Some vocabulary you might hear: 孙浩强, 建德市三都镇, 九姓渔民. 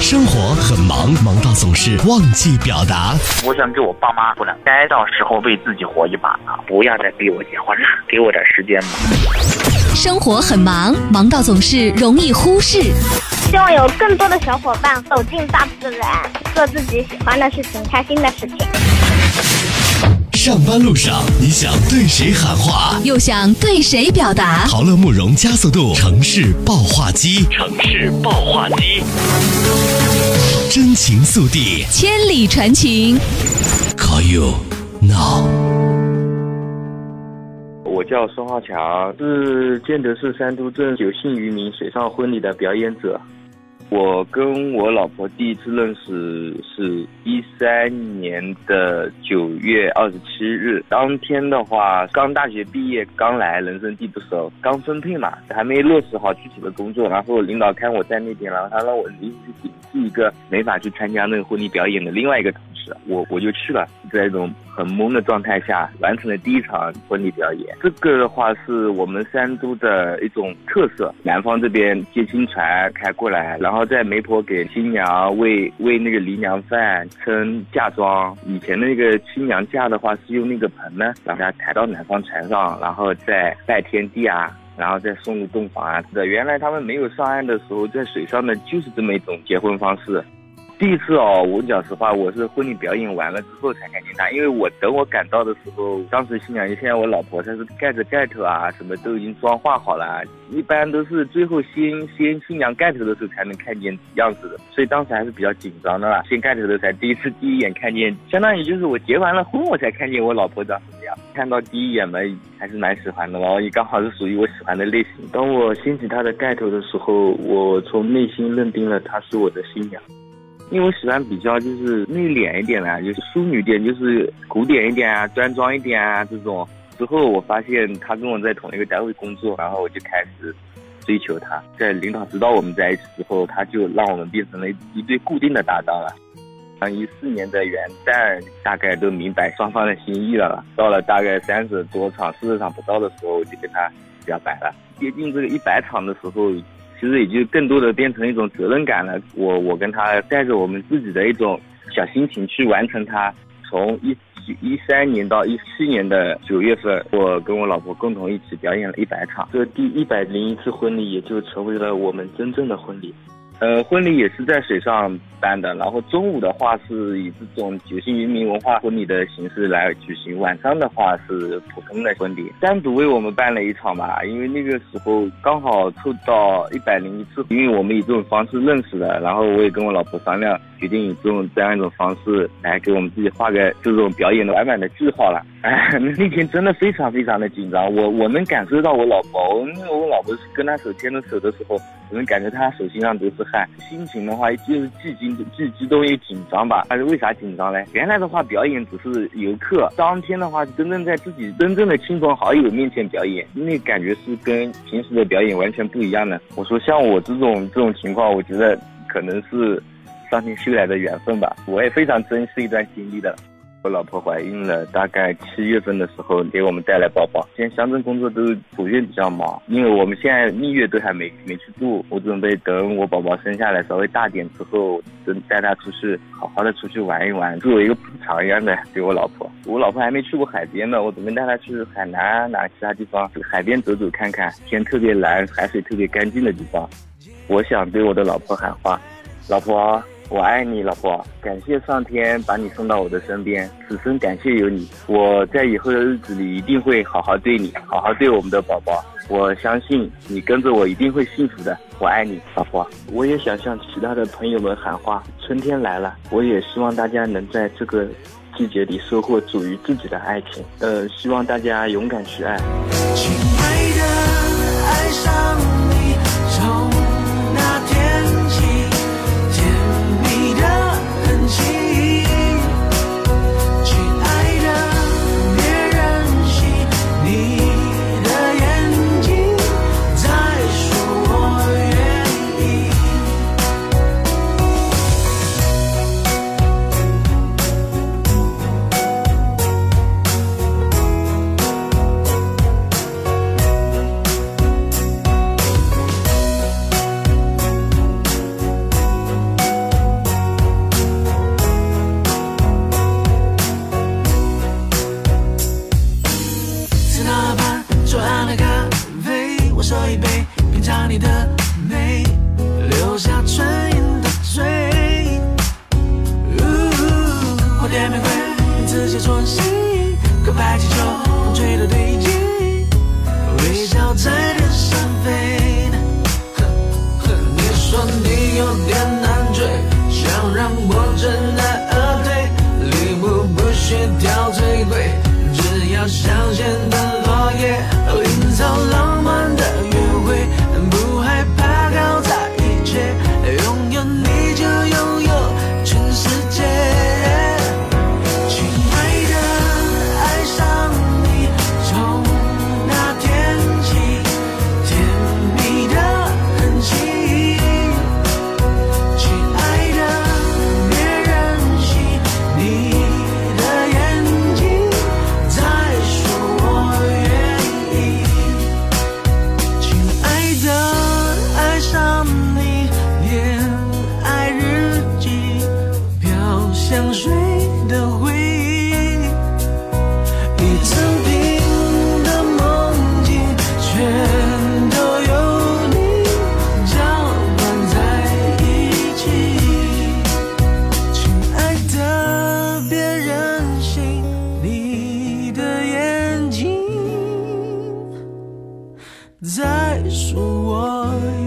生活很忙，忙到总是忘记表达。我想给我爸妈说呢，该到时候为自己活一把啊，不要再逼我结婚了，给我点时间吧。生活很忙，忙到总是容易忽视。希望有更多的小伙伴走进大自然，做自己喜欢的事情，开心的事情。上班路上，你想对谁喊话，又想对谁表达？豪乐慕容加速度城市爆话机，城市爆话机，真情速递，千里传情。Call you now。我叫孙浩强，是建德市三都镇有幸渔民水上婚礼的表演者。我跟我老婆第一次认识是2013年9月27日，当天的话刚大学毕业，刚来人生地不熟，刚分配嘛，还没落实好具体的工作，然后领导看我在那边，然后他让我临时顶替一个没法去参加那个婚礼表演的另外一个同事，我就去了，在一种很懵的状态下完成了第一场婚礼表演。这个的话是我们三都的一种特色，南方这边接亲船开过来，然后在媒婆给新娘喂那个离娘饭称嫁妆。以前那个新娘嫁的话是用那个盆呢，然后把它抬到南方船上，然后再拜天地啊，然后再送入洞房啊。原来他们没有上岸的时候，在水上的就是这么一种结婚方式。第一次哦，我讲实话，我是婚礼表演完了之后才看见他，因为我等我赶到的时候，当时新娘现在我老婆她是盖着盖头啊，什么都已经妆化好了，一般都是最后先新娘盖头的时候才能看见样子的，所以当时还是比较紧张的啦。先盖头的时候才第一眼看见，相当于就是我结完了婚我才看见我老婆长什么样。看到第一眼嘛，还是蛮喜欢的，然后也刚好是属于我喜欢的类型。当我掀起她的盖头的时候，我从内心认定了她是我的新娘。因为我喜欢比较就是内敛一点啊，就是淑女点，就是古典一点啊，端庄一点啊这种。之后我发现他跟我在同一个单位工作，然后我就开始追求他。在领导知道我们在一起之后，他就让我们变成了一对固定的搭档了。2014年的元旦大概都明白双方的心意了，到了大概40多场不到的时候，我就跟他表白了。接近这个100场的时候，其实也就更多的变成一种责任感了。我跟他带着我们自己的一种小心情去完成他。从13年到17年的9月份，我跟我老婆共同一起表演了100场。这第101次婚礼也就成为了我们真正的婚礼。婚礼也是在水上办的，然后中午的话是以这种九姓渔民文化婚礼的形式来举行，晚上的话是普通的婚礼。单独为我们办了一场吧，因为那个时候刚好凑到101次，因为我们以这种方式认识的，然后我也跟我老婆商量，决定以这样一种方式来给我们自己画个这种表演的完满的句号了。那天真的非常非常的紧张，我能感受到我老婆，我老婆跟她手牵着手的时候，我能感觉她手心上都是汗。心情的话就是既激动又紧张吧。但是为啥紧张呢？原来的话表演只是游客，当天的话真正在自己真正的亲朋好友面前表演，那感觉是跟平时的表演完全不一样的。我说像我这种情况，我觉得可能是上天修来的缘分吧，我也非常珍惜一段经历的。我老婆怀孕了，大概7月份的时候给我们带来宝宝。现在乡镇工作都普遍比较忙，因为我们现在蜜月都还没去住，我准备等我宝宝生下来稍微大点之后，带他出去好好的出去玩一玩，做一个补偿一样的给我老婆。我老婆还没去过海边呢，我准备带她去海南哪其他地方海边走走看看，天特别蓝，海水特别干净的地方。我想对我的老婆喊话，老婆我爱你，老婆，感谢上天把你送到我的身边，此生感谢有你。我在以后的日子里一定会好好对你，好好对我们的宝宝，我相信你跟着我一定会幸福的，我爱你，老婆。我也想向其他的朋友们喊话，春天来了，我也希望大家能在这个季节里收获属于自己的爱情。希望大家勇敢去爱。亲爱的，爱上你，从那天起。让我知难而退，礼物不需挑最贵，只要香榭的落叶，营造浪漫的约会，不害怕搞砸一切，拥有你就拥有全世界。亲爱的，爱上你从那天起，甜蜜的很轻。 在说我。